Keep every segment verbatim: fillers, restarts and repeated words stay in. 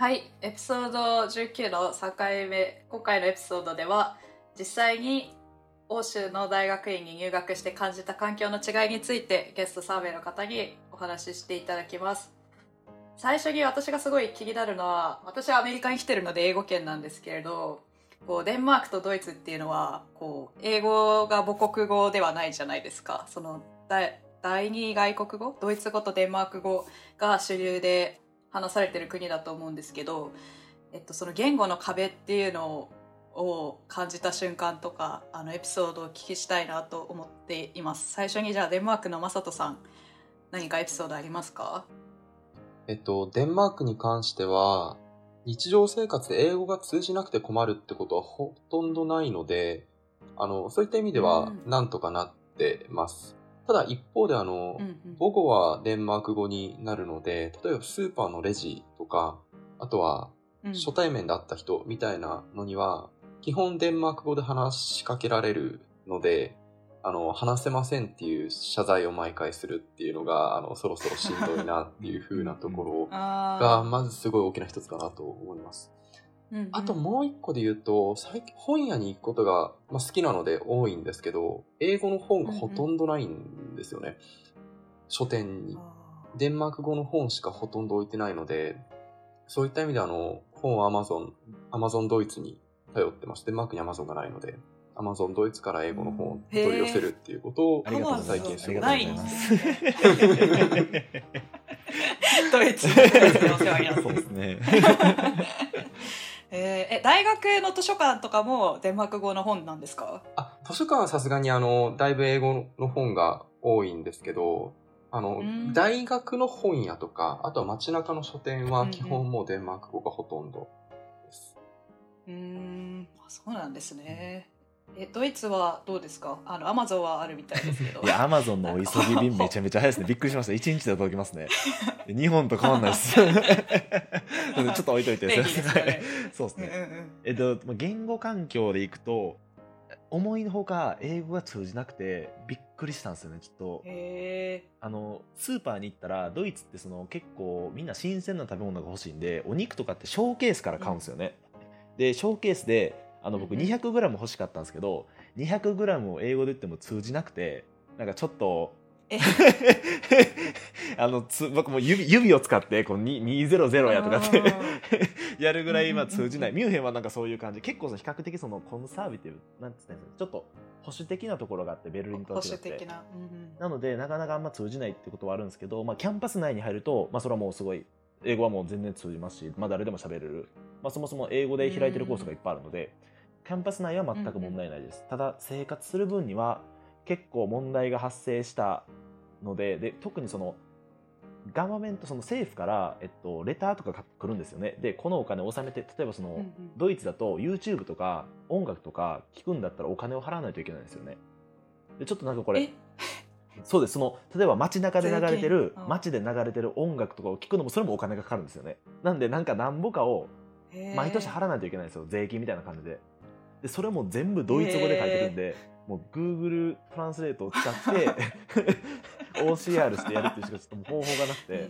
はい、エピソードじゅうきゅうのさんかいめ、今回のエピソードでは実際に欧州の大学院に入学して感じた環境の違いについてゲストさんめいの方にお話ししていただきます。最初に私がすごい気になるのは、私はアメリカに来てるので英語圏なんですけれど、こうデンマークとドイツっていうのはこう英語が母国語ではないじゃないですか。その第二外国語、ドイツ語とデンマーク語が主流で話されてる国だと思うんですけど、えっと、その言語の壁っていうのを感じた瞬間とか、あのエピソードをお聞きしたいなと思っています。最初にじゃあデンマークのマサトさん、何かエピソードありますか？えっと、デンマークに関しては日常生活で英語が通じなくて困るってことはほとんどないので、あのそういった意味ではなんとかなってます。うん、ただ一方であの、うんうん、母語はデンマーク語になるので、例えばスーパーのレジとか、あとは初対面で会った人みたいなのには、うん、基本デンマーク語で話しかけられるので、あの話せませんっていう謝罪を毎回するっていうのが、あのそろそろしんどいなっていう風なところがまずすごい大きな一つかなと思います。うんうん、あともう一個で言うと、最近本屋に行くことが、まあ、好きなので多いんですけど、英語の本がほとんどないんですよね。うんうん、書店にデンマーク語の本しかほとんど置いてないので、そういった意味であの本はアマゾン、アマゾンドイツに頼ってます。デンマークにアマゾンがないので、アマゾンドイツから英語の本を取り寄せるっていうことを最近することになります。ドイツのお世話になってます。そうですね。えー、え大学の図書館とかもデンマーク語の本なんですか？あ、図書館はさすがにあのだいぶ英語の本が多いんですけど、あの、うん、大学の本屋とか、あとは街中の書店は基本もうデンマーク語がほとんどです。うん、うん、そうなんですね。えドイツはどうですか？あのアマゾンはあるみたいですけど。いや、アマゾンのお急ぎ便めちゃめちゃ早いですね。びっくりしました。いちにちで届きますね。にほんと変わんないです。ちょっと置いといてです ね, ねそうですね、うんうん、えっと、言語環境でいくと思いのほか英語が通じなくてびっくりしたんですよね。ちょっとへあのスーパーに行ったら、ドイツってその結構みんな新鮮な食べ物が欲しいんで、お肉とかってショーケースから買うんですよね。うん、でショーケースであの僕 にひゃくグラム 欲しかったんですけど、 にひゃくグラム を英語で言っても通じなくて、なんかちょっとあのつ僕も 指, 指を使ってこうにひゃくやとかってやるぐらい今通じない。ミュンヘンはなんかそういう感じ、結構その比較的そのコンサービティブなんて言ったんですか、ちょっと保守的なところがあって、ベルリンとは違って保守的な、うん、なのでなかなかあんま通じないってことはあるんですけど、まあ、キャンパス内に入ると、まあ、それはもうすごい英語はもう全然通じますし、まあ、誰でも喋れる、まあ、そもそも英語で開いてるコースがいっぱいあるので、キャンパス内は全く問題ないです。うんうん、ただ生活する分には結構問題が発生したの で, で特にそのガバメント、その政府から、えっと、レターとか来るんですよね。でこのお金を納めて、例えばその、うんうん、ドイツだと YouTube とか音楽とか聞くんだったらお金を払わないといけないんですよね。でちょっとなんかこれそうです、その例えば街中で流れてる街で流れてる音楽とかを聞くのも、それもお金がかかるんですよね。なんでなんかなんぼかを毎年払わないといけないんですよ、税金みたいな感じ で, でそれも全部ドイツ語で書いてるんで、もう Google トランスレートを使ってオーシーアール してやるっていうしかちょっと方法がなくて、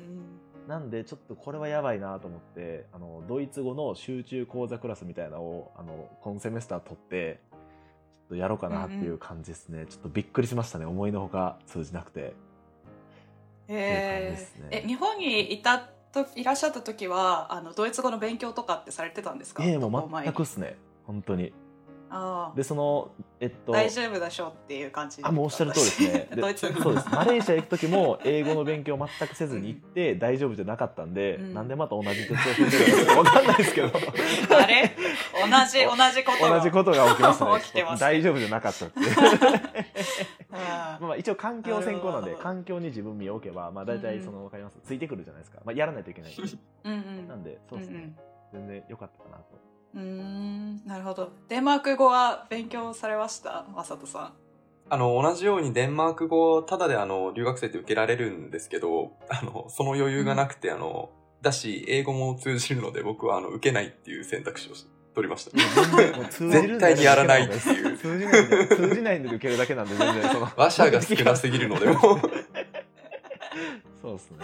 なんでちょっとこれはやばいなと思って、あのドイツ語の集中講座クラスみたいなのをあの今セメスター取ってちょっとやろうかなっていう感じですね。うん、ちょっとびっくりしましたね、思いのほか通じなくて。えー、え日本にいたといらっしゃった時は、あのドイツ語の勉強とかってされてたんですか？えー、もう全くっすね、本当に。あでその、えっと、大丈夫でしょうっていう感じで。あもうおっしゃる通りですね。でドイツ語そうです。マレーシア行く時も英語の勉強全くせずに行って大丈夫じゃなかったんで、うん、なんでまた同じ哲学をするのか分かんないですけどあれ同じ同じことが同じことが起きますね。起きてますね。大丈夫じゃなかったってあまあ一応環境専攻なんで、環境に自分身を置けば、まあ、大体その分かります、うん、ついてくるじゃないですか、まあ、やらないといけないうん、うん、なんでそうですね、うんうん、全然良かったかなと。うーん、なるほど。デンマーク語は勉強されました？マサトさん。あの同じようにデンマーク語ただであの留学生って受けられるんですけど、あのその余裕がなくて、うん、あのだし英語も通じるので僕はあの受けないっていう選択肢を取りました。絶対にやらないっていう通じないんで通じないんで受けるだけなんで、全然その話者が少なすぎるのでもそうですね。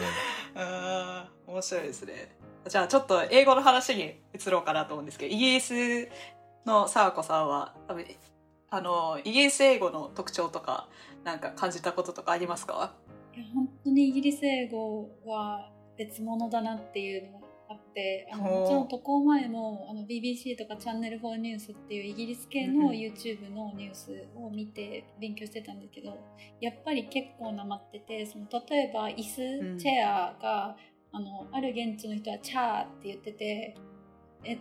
ああ面白いですね。じゃあちょっと英語の話に移ろうかなと思うんですけど、イギリスのサワコさんは多分あのイギリス英語の特徴とかなんか感じたこととかありますか？いや本当にイギリス英語は別物だなっていうのがあって、あのもちろん渡航前もあの ビービーシー とかチャンネルフォーニュースっていうイギリス系の YouTube のニュースを見て勉強してたんですけど、やっぱり結構なまってて、その例えば椅子チェアが、うん、あのある現地の人はチャーって言ってて、えって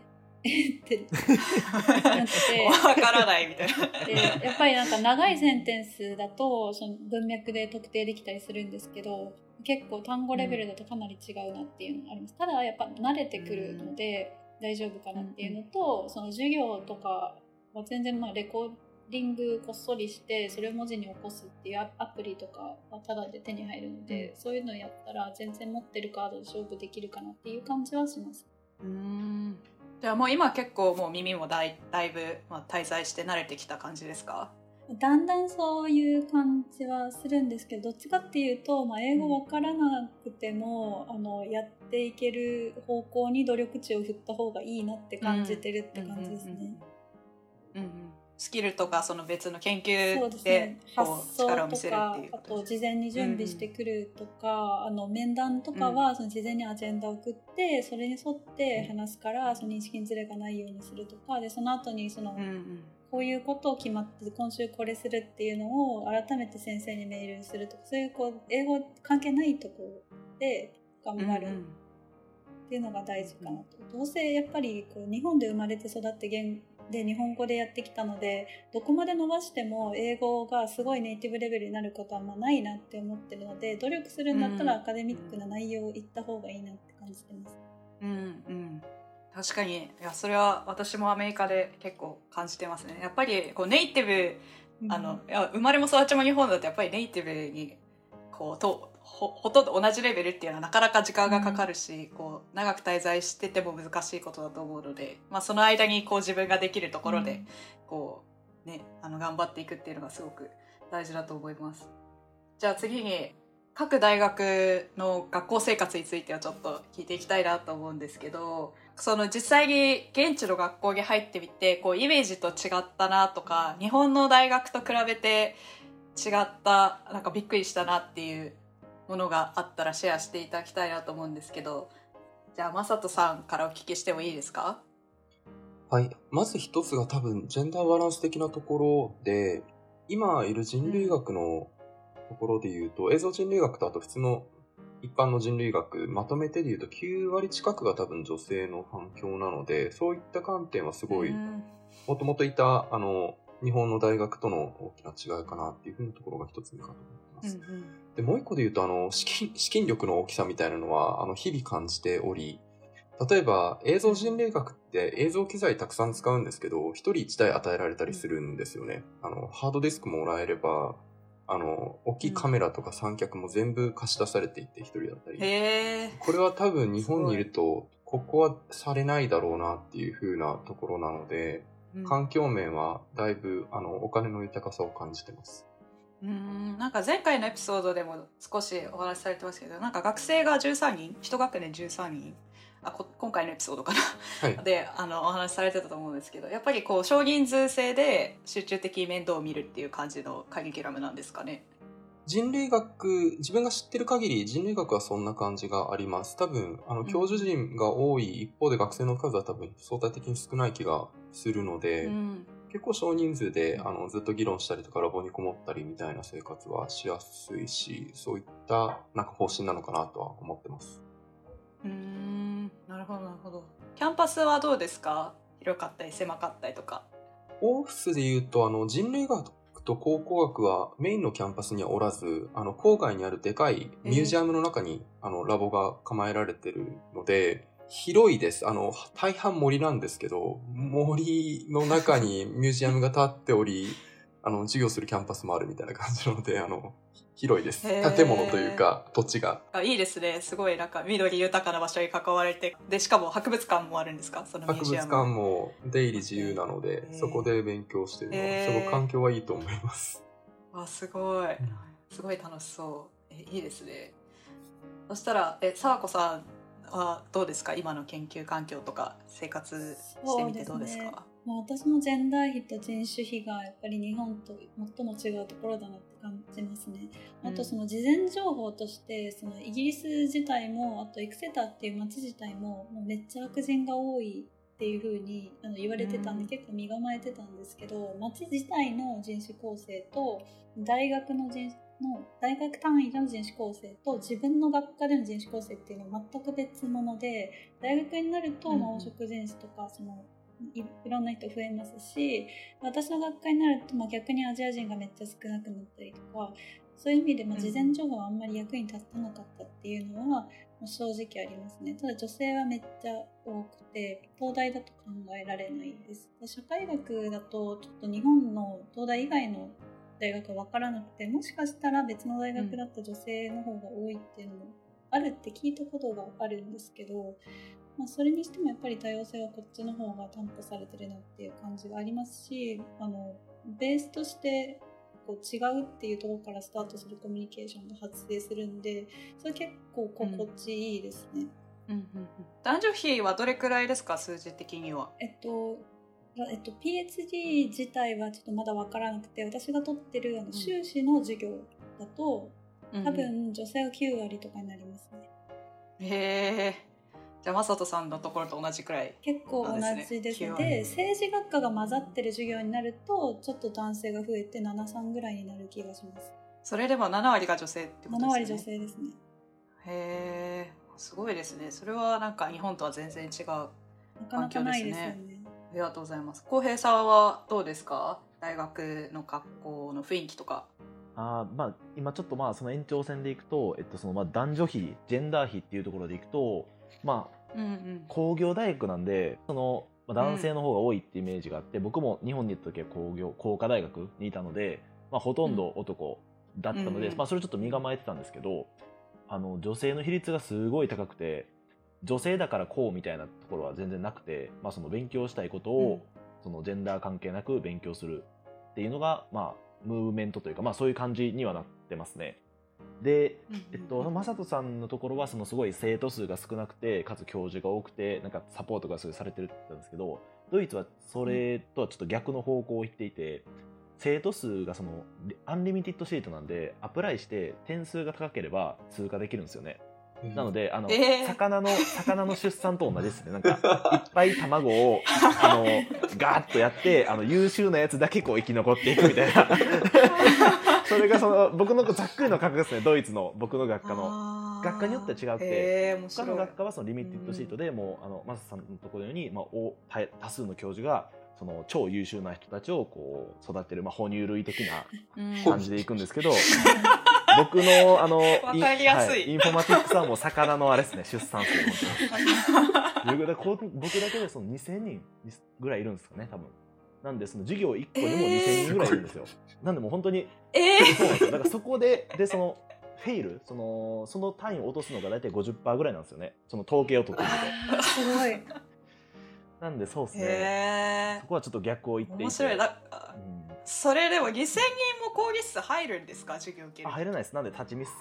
なってて分からないみたいな。でやっぱりなんか長いセンテンスだとその文脈で特定できたりするんですけど、結構単語レベルだとかなり違うなっていうのがあります。ただやっぱ慣れてくるので大丈夫かなっていうのと、うん、その授業とかは全然まあレコーディングこっそりしてそれを文字に起こすっていうアプリとかはただで手に入るので、うん、そういうのをやったら全然持ってるカードで勝負できるかなっていう感じはします。うーん、じゃあもう今結構もう耳もだい、だいぶ滞在して慣れてきた感じですか？だんだんそういう感じはするんですけど、どっちかっていうと、まあ、英語わからなくても、うん、あのやっていける方向に努力値を振った方がいいなって感じてるって感じですね。うんうんうんうん、スキルとかその別の研究でこう力を見せるっていうことですね。発想とか、あと事前に準備してくるとか、うん、あの面談とかはその事前にアジェンダを送って、うん、それに沿って話すからその認識にずれがないようにするとかで、その後にその、うんうん、こういうことを決まって今週これするっていうのを改めて先生にメールするとか、そういうこう英語関係ないところで頑張る。うんうん、っていうのが大事かなと。どうせやっぱりこう日本で生まれて育って言で日本語でやってきたので、どこまで伸ばしても英語がすごいネイティブレベルになることはまあないなって思ってるので、努力するんだったらアカデミックな内容を言った方がいいなって感じてます。うんうん、確かに、いやそれは私もアメリカで結構感じてますね。やっぱりこうネイティブ、あの、うん、生まれも育ちも日本だとやっぱりネイティブにこうとほ, ほとんど同じレベルっていうのはなかなか時間がかかるし、うん、こう長く滞在してても難しいことだと思うので、まあ、その間にこう自分ができるところでこう、ね、あの頑張っていくっていうのがすごく大事だと思います。じゃあ次に各大学の学校生活についてはちょっと聞いていきたいなと思うんですけど、その実際に現地の学校に入ってみてこうイメージと違ったなとか、日本の大学と比べて違ったなんかびっくりしたなっていうものがあったらシェアしていただきたいなと思うんですけど、じゃあマサトさんからお聞きしてもいいですか？はい、まず一つが多分ジェンダーバランス的なところで、今いる人類学のところで言うと、うん、映像人類学とあと普通の一般の人類学まとめてで言うときゅうわり近くが多分女性の環境なので、そういった観点はすごい、うん、もともといたあの日本の大学との大きな違いかなっていうふうなところが一つ目かと思います。うんうん、でもう一個で言うとあの資金、資金力の大きさみたいなのはあの日々感じており、例えば映像人類学って映像機材たくさん使うんですけど、一人一台与えられたりするんですよね。あのハードディスクもらえれば、あの大きいカメラとか三脚も全部貸し出されていって一人だったり、うん、これは多分日本にいるとここはされないだろうなっていうふうなところなので、環境面はだいぶあのお金の豊かさを感じてます。うーん、なんか前回のエピソードでも少しお話しされてますけど、なんか学生がじゅうさんにん、一学年じゅうさんにん、あこ今回のエピソードかな、はい、であのお話しされてたと思うんですけど、やっぱりこう少人数制で集中的に面倒を見るっていう感じのカリキュラムなんですかね。人類学、自分が知ってる限り人類学はそんな感じがあります。多分あの教授陣が多い一方で学生の数は多分相対的に少ない気がするので、うん、結構少人数であのずっと議論したりとかラボにこもったりみたいな生活はしやすいし、そういったなんか方針なのかなとは思ってます。うーん、なるほどなるほど。キャンパスはどうですか？広かったり狭かったりとか。オフィスで言うとあの人類学と考古学はメインのキャンパスにはおらず、あの郊外にあるでかいミュージアムの中に、えー、あのラボが構えられてるので広いです。あの大半森なんですけど、森の中にミュージアムが建っておりあの授業するキャンパスもあるみたいな感じなので、あの広いです。建物というか土地がいいですね。すごいなんか緑豊かな場所に囲われて、でしかも博物館もあるんですか？そのミュージアム。博物館も出入り自由なので、そこで勉強してるのはすごく環境はいいと思います。あ、すごい、すごい楽しそう。えいいですね。そしたらえサワコさんはどうですか、今の研究環境とか生活してみてどうですか？そうですね、まあ、私もジェンダー比と人種比がやっぱり日本と最も違うところだなって感じますね。あとその事前情報としてそのイギリス自体もあとエクセターっていう街自体 も, もうめっちゃ白人が多いっていう風にあの言われてたんで、うん、結構身構えてたんですけど、街自体の人種構成と大学の人種の大学単位での人種構成と自分の学科での人種構成っていうのは全く別物で、大学になるとまあ黄色人種とかそのいろんな人増えますし、私の学科になるとまあ逆にアジア人がめっちゃ少なくなったりとか、そういう意味でまあ事前情報はあんまり役に立たなかったっていうのは正直ありますね。ただ女性はめっちゃ多くて東大だと考えられないです。社会学だとちょっと日本の東大以外の大学は分からなくて、もしかしたら別の大学だった女性の方が多いっていうのもあるって聞いたことがあるんですけど、まあ、それにしてもやっぱり多様性はこっちの方が担保されてるなっていう感じがありますし、あのベースとしてこう違うっていうところからスタートするコミュニケーションが発生するんで、それ結構心地いいですね、うんうんうんうん、男女比はどれくらいですか、数字的には？えっとえっと、ピーエイチディー 自体はちょっとまだ分からなくて、私が取ってるあの修士の授業だと、うん、多分女性はきゅうわりとかになりますね、うん、へー、じゃあ正人さんのところと同じくらい、ね、結構同じですね。で、政治学科が混ざってる授業になるとちょっと男性が増えて ななさん ぐらいになる気がします。それでもななわりが女性ってことですね。ななわり女性ですね。へー、すごいですね。それはなんか日本とは全然違う環境ですね。なかなかないですよね。ありがとうございます。浩平さんはどうですか、大学の学校の雰囲気とか。あ、まあ、今ちょっとまあその延長線でいくと、えっと、そのまあ男女比ジェンダー比っていうところでいくと、まあうんうん、工業大学なんでその、まあ、男性の方が多いっていうイメージがあって、うん、僕も日本に行った時は工業工科大学にいたので、まあ、ほとんど男だったので、うんまあ、それちょっと身構えてたんですけど、あの女性の比率がすごい高くて、女性だからこうみたいなところは全然なくて、まあ、その勉強したいことをそのジェンダー関係なく勉強するっていうのが、まあ、ムーブメントというか、まあ、そういう感じにはなってますね。で、えっと、マサトさんのところはそのすごい生徒数が少なくてかつ教授が多くてなんかサポートがすごいされてるって言ったんですけど、ドイツはそれとはちょっと逆の方向を言っていて、生徒数がそのアンリミティッドシートなんでアプライして点数が高ければ通過できるんですよね。なのであの、えー、魚の魚の出産と同じですね。なんかいっぱい卵をあのガーッとやって、あの優秀なやつだけこう生き残っていくみたいなそれがその僕のざっくりの学科ですね。ドイツの僕の学科の学科によっては違くて、えー、他の学科はそのリミティッドシートで、もうあのマサさんのところのように、まあ、お 多, 多数の教授がその超優秀な人たちをこう育てる、まあ、哺乳類的な感じでいくんですけど、うん僕のあの分かりやすい、はい、インフォマティックさんも魚のあれですね出産数僕だけでそのにせんにんぐらいいるんですかね多分。なんでその授業いっこでもにせんにんぐらいいるんですよ、えー、なんでもう本当に、えー、そうなんですよ。だからそこで、でそのフェイルそのその単位を落とすのが大体 ごじゅっパーセント ぐらいなんですよね、その統計を取ってみると。すごい。なんでそうですね、えー、そこはちょっと逆を言っていて面白いな。それでもにせんにんも講義室入るんですか、授業受ける？あ、入れないです。なんで立ち見っす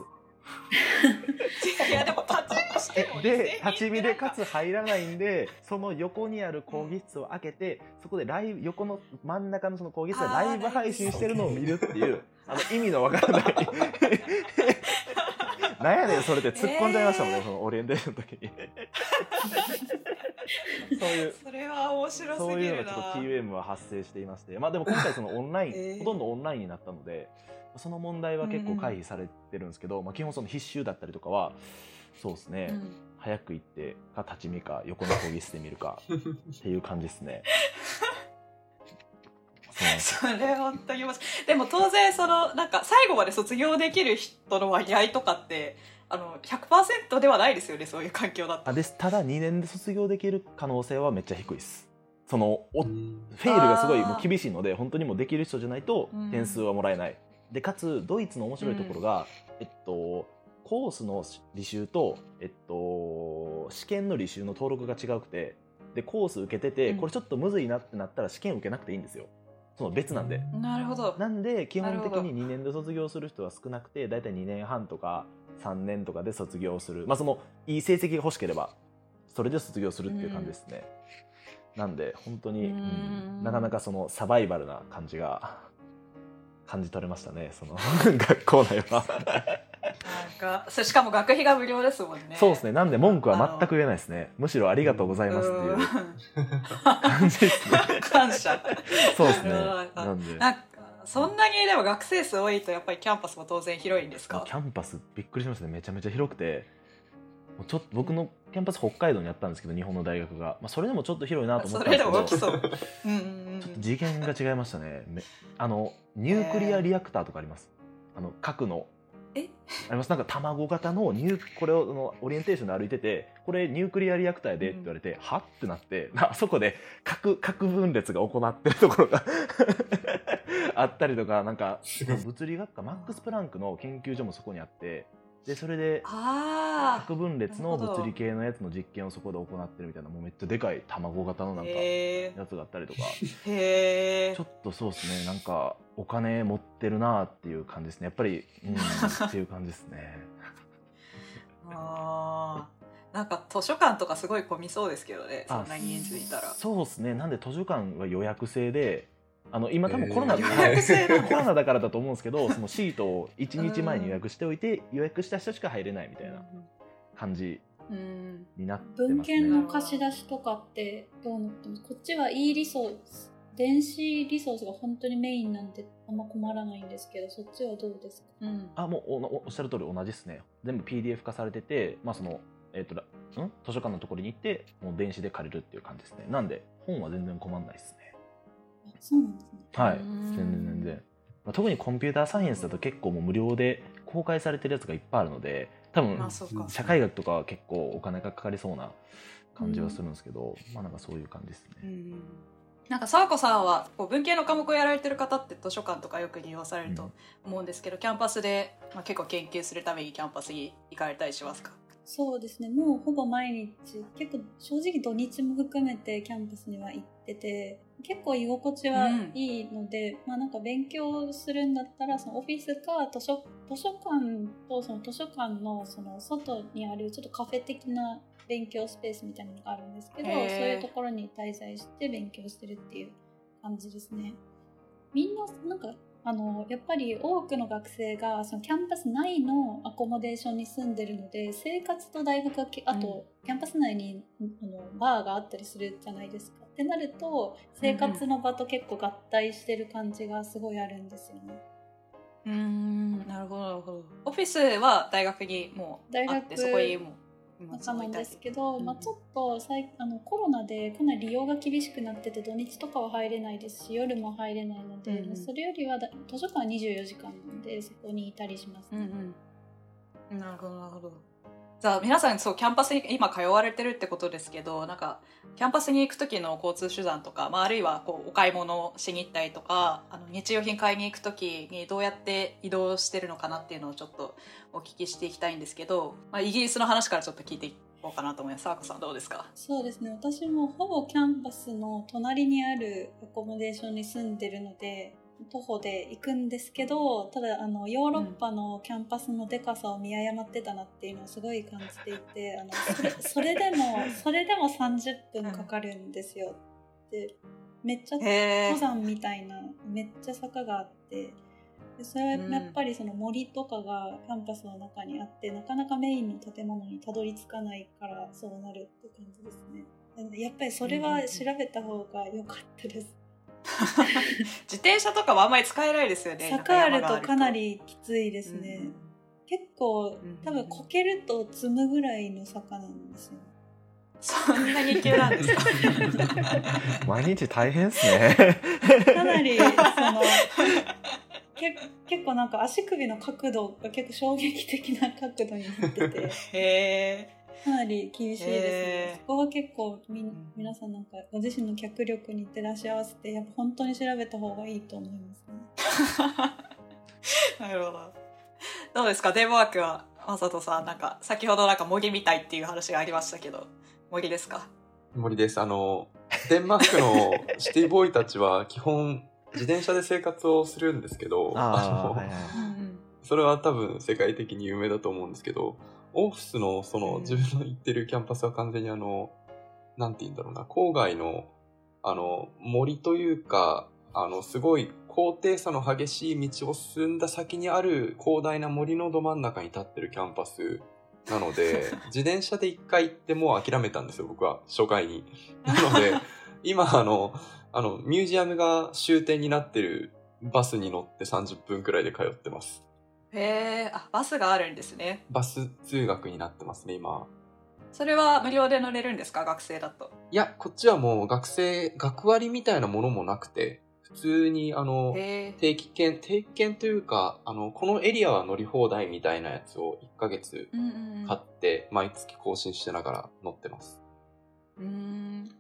いやでも立ち見してもで立ち見でかつ入らないんで、その横にある講義室を開けて、そこでライブ横の真ん中のその講義室でライブ配信してるのを見るっていう、あの意味のわからないなんやねんそれって突っ込んじゃいましたもんね、えー、そのオリエンテーションの時にそういうそれは面白すぎるな。そういうのがちょっと ティーユーエム は発生していまして、まあ、でも今回そのオンライン、えー、ほとんどオンラインになったのでその問題は結構回避されてるんですけど、うんまあ、基本その必修だったりとかはそうですね、うん、早く行ってか立ち見か横の講義室で見るかっていう感じですねそれ本当に面白い。でも当然そのなんか最後まで卒業できる人の割合とかってあの ひゃくパーセント ではないですよね、そういう環境だった。あですただにねんで卒業できる可能性はめっちゃ低いです。そのフェイルがすごいもう厳しいので本当にもうできる人じゃないと点数はもらえない、うん、でかつドイツの面白いところが、うん、えっとコースの履修と、えっと、試験の履修の登録が違くて、でコース受けてて、うん、これちょっとむずいなってなったら試験受けなくていいんですよ、その別なんで。なるほど。なんで基本的ににねんで卒業する人は少なくて、だいたいにねんはんとかさんねんとかで卒業する、まあそのいい成績が欲しければそれで卒業するっていう感じですね。うん、なんで本当に、うん、なかなかそのサバイバルな感じが感じ取れましたね、その学校内は。なんかしかも学費が無料ですもんね。そうですね、なんで文句は全く言えないですね。むしろありがとうございますっていう感じですね。感謝。そうですね。なんでなんかそんなにでも学生数多いとやっぱりキャンパスも当然広いんですか？キャンパスびっくりしましたね、めちゃめちゃ広くて、ちょっと僕のキャンパス北海道にあったんですけど、日本の大学が、まあ、それでもちょっと広いなと思ったんですけど、それでも大きそううんうん、うん、ちょっと次元が違いましたね。あのニュークリアリアクターとかあります、あの核のえあります、なんか卵型のニューこれをのオリエンテーションで歩いてて、これニュークリアリアクターでって言われて、うん、はってなって、あそこで 核, 核分裂が行ってるところがあったりとか、なんか物理学科マックス・プランクの研究所もそこにあって、でそれで核分裂の物理系のやつの実験をそこで行ってるみたいな、もうめっちゃでかい卵型のなんかやつがあったりとか、へー、ちょっとそうですね、なんかお金持ってるなっていう感じですね、やっぱり、うんっていう感じですね。あー、なんか図書館とかすごい混みそうですけどね、そんな人数いたら。そうですね、なんで図書館は予約制で、あの今多分コロナ、えー、コロナだからだと思うんですけど、そのシートをいちにちまえに予約しておいて、うん、予約した人しか入れないみたいな感じになってますね。文献の貸し出しとかってどうなってます？こっちは e リソース、電子リソースが本当にメインなんであんま困らないんですけど、そっちはどうですか？うん、あもう お, おっしゃる通り同じですね。全部 ピーディーエフ 化されてて、まあそのえーと、ん図書館のところに行ってもう電子で借りるっていう感じですね。なんで本は全然困らないですね。そうなんですね。はい、全然全然、まあ、特にコンピューターサイエンスだと結構もう無料で公開されてるやつがいっぱいあるので、多分社会学とかは結構お金がかかりそうな感じはするんですけど、まあなんかそういう感じですね。うん、なんか沢子さんはこう文系の科目をやられてる方って図書館とかよく利用されると思うんですけど、うん、キャンパスで、まあ、結構研究するためにキャンパスに行かれたりしますか？そうですね、もうほぼ毎日、結構正直土日も含めてキャンパスには行ってて、結構居心地はいいので、うん、まあなんか勉強するんだったらそのオフィスか図書、図書館とその図書館のその外にあるちょっとカフェ的な勉強スペースみたいなのがあるんですけど、そういうところに滞在して勉強してるっていう感じですね。みんななんかあのやっぱり多くの学生がそのキャンパス内のアコモデーションに住んでるので、生活と大学があと、うん、キャンパス内にあのバーがあったりするじゃないですかってなると、生活の場と結構合体してる感じがすごいあるんですよね。うん、うーん、なるほどなるほど。オフィスは大学にもうあって、そこにも仲間ですけど、まあ、ちょっとあのコロナでかなり利用が厳しくなってて、土日とかは入れないですし、夜も入れないので、うんうん、それよりはだ図書館はにじゅうよじかんなので、そこにいたりしますね。うんうん、なるほどなるほど。じゃあ皆さん、そうキャンパスに今通われてるってことですけど、なんかキャンパスに行く時の交通手段とか、まあ、あるいはこうお買い物しに行ったりとか、あの日用品買いに行く時にどうやって移動してるのかなっていうのをちょっとお聞きしていきたいんですけど、まあ、イギリスの話からちょっと聞いていこうかなと思います。沢子さんどうですか？そうですね、私もほぼキャンパスの隣にあるアコモデーションに住んでるので徒歩で行くんですけど、ただあのヨーロッパのキャンパスのでかさを見誤ってたなっていうのをすごい感じていて、あの そ, れそれでもそれでもさんじゅっぷんかかるんですよ。でめっちゃ登山みたいなめっちゃ坂があって、でそれはやっぱりその森とかがキャンパスの中にあって、なかなかメインの建物にたどり着かないからそうなるって感じですね。やっぱりそれは調べた方が良かったです。自転車とかはあんまり使えないですよね。坂あるとかなりきついですね、うん、結構多分こけると積むぐらいの坂なんですよ、ね、そんなに急なんですか？毎日大変ですね。かなりそのけ結構なんか足首の角度が結構衝撃的な角度になってて、へー、かなり厳しいですね、えー、そこは結構み皆さんなんかご自身の脚力に照らし合わせて、やっぱ本当に調べた方がいいと思いますね。なるほど。どうですかデンマークはマサトさん、なんか先ほどなんか森みたいっていう話がありましたけど、森ですか？森です。あのデンマークのシティボーイたちは基本自転車で生活をするんですけど、ああの、はいはい、それは多分世界的に有名だと思うんですけど、オフィスのその自分の行ってるキャンパスは完全にあの、なんて言うんだろうな、郊外のあの森というか、あのすごい高低差の激しい道を進んだ先にある広大な森のど真ん中に立ってるキャンパスなので自転車で一回行ってもう諦めたんですよ、僕は初回に。なので今あの、あのミュージアムが終点になってるバスに乗ってさんじゅっぷんくらいで通ってます。へー、あ、バスがあるんですね。バス通学になってますね今。それは無料で乗れるんですか、学生だと。いや、こっちはもう学生学割みたいなものもなくて、普通にあの定期券定期券というか、あのこのエリアは乗り放題みたいなやつをいっかげつ買って、うんうんうん、毎月更新してながら乗ってます。うーん、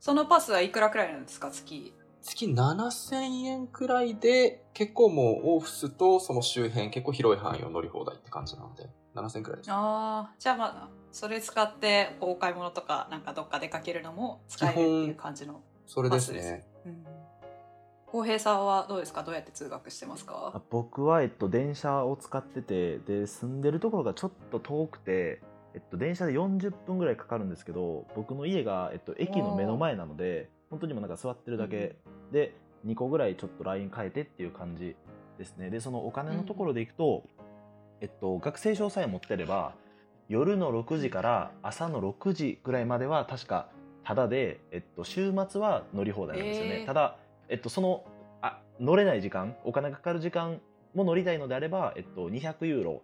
そのパスはいくらくらいなんですか？月月ななせんえんくらいで、結構もうオフィスとその周辺結構広い範囲を乗り放題って感じなのでななせんえんくらいです。ああ、じゃあまあそれ使ってお買い物とかなんかどっか出かけるのも使えるっていう感じのパスです。それですね、うん。浩平さんはどうですか、どうやって通学してますか？僕は、えっと、電車を使ってて、で住んでるところがちょっと遠くて、えっと、電車でよんじゅっぷんぐらいかかるんですけど、僕の家が、えっと、駅の目の前なので本当にもなんか座ってるだけでにこぐらいちょっとライン変えてっていう感じですね。でそのお金のところでいくと、うん、えっと、学生証さえ持ってれば夜のろくじから朝のろくじぐらいまでは確かタダで、えっと、週末は乗り放題なんですよね、えー、ただ、えっと、そのあ乗れない時間、お金かかる時間も乗りたいのであれば、えっと、にひゃくユーロ、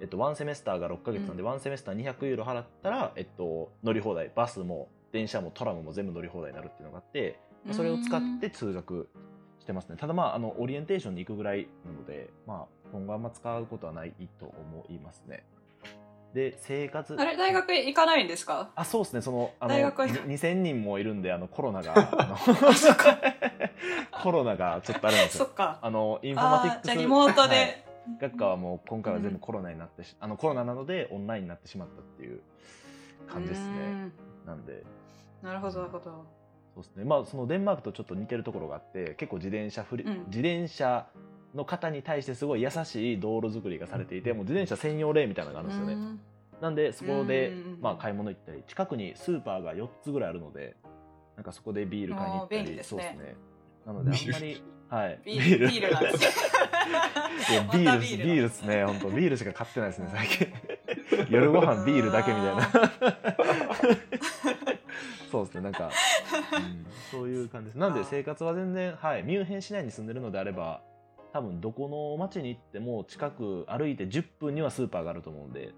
えっと、ワンセメスターがろっかげつなんで、うん、ワンセメスターにひゃくユーロ払ったら、えっと、乗り放題、バスも電車もトラムも全部乗り放題になるっていうのがあって、それを使って通学してますね。ただまああのオリエンテーションに行くぐらいなので、まあ、今後あんま使うことはないと思いますね。で生活あれ大学行かないんですか？あ、そうですね、そのあの大学にせんにんもいるんで、あのコロナがあのコロナがちょっとあれなんですよ。そっか、あのインフォマティックス、じゃあリモートで、はい、学科はもう今回は全部コロナになってし、うん、あのコロナなのでオンラインになってしまったっていう感じですね。なんで、なるほどなるほど。そうですね。まあそのデンマークとちょっと似てるところがあって、結構自転車フリ、うん、自転車の方に対してすごい優しい道路作りがされていて、もう自転車専用レーンみたいなのがあるんですよね。うん、なんでそこでまあ買い物行ったり、近くにスーパーがよっつぐらいあるので、なんかそこでビール買いに行ったり、便利ですね。そうですね。なのであんまり、はい、ビールビールなんですよ。いやビールビールですね。本当ビールしか買ってないですね最近。夜ご飯ビールだけみたいな。そうですね、なんか、うん、そういう感じです。なんで生活は全然、はい、ミュンヘン市内に住んでるのであれば、多分どこの町に行っても近く歩いてじゅっぷんにはスーパーがあると思うんで、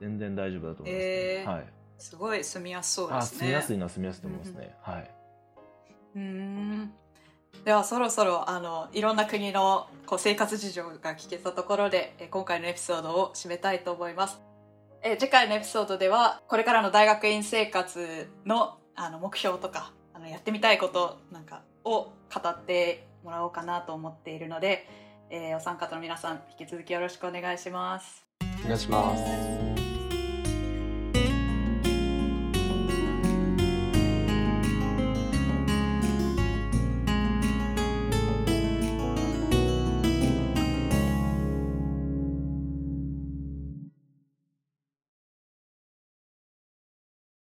全然大丈夫だと思いますね。えーはい、すごい住みやすそうですね。あ、住みやすいのは住みやすいと思いますね。うん、はい。うーん、ではそろそろあのいろんな国のこう生活事情が聞けたところで、え今回のエピソードを締めたいと思います。え次回のエピソードではこれからの大学院生活のあの目標とかあのやってみたいことなんかを語ってもらおうかなと思っているので、えー、お三方の皆さん引き続きよろしくお願いします。お願いします。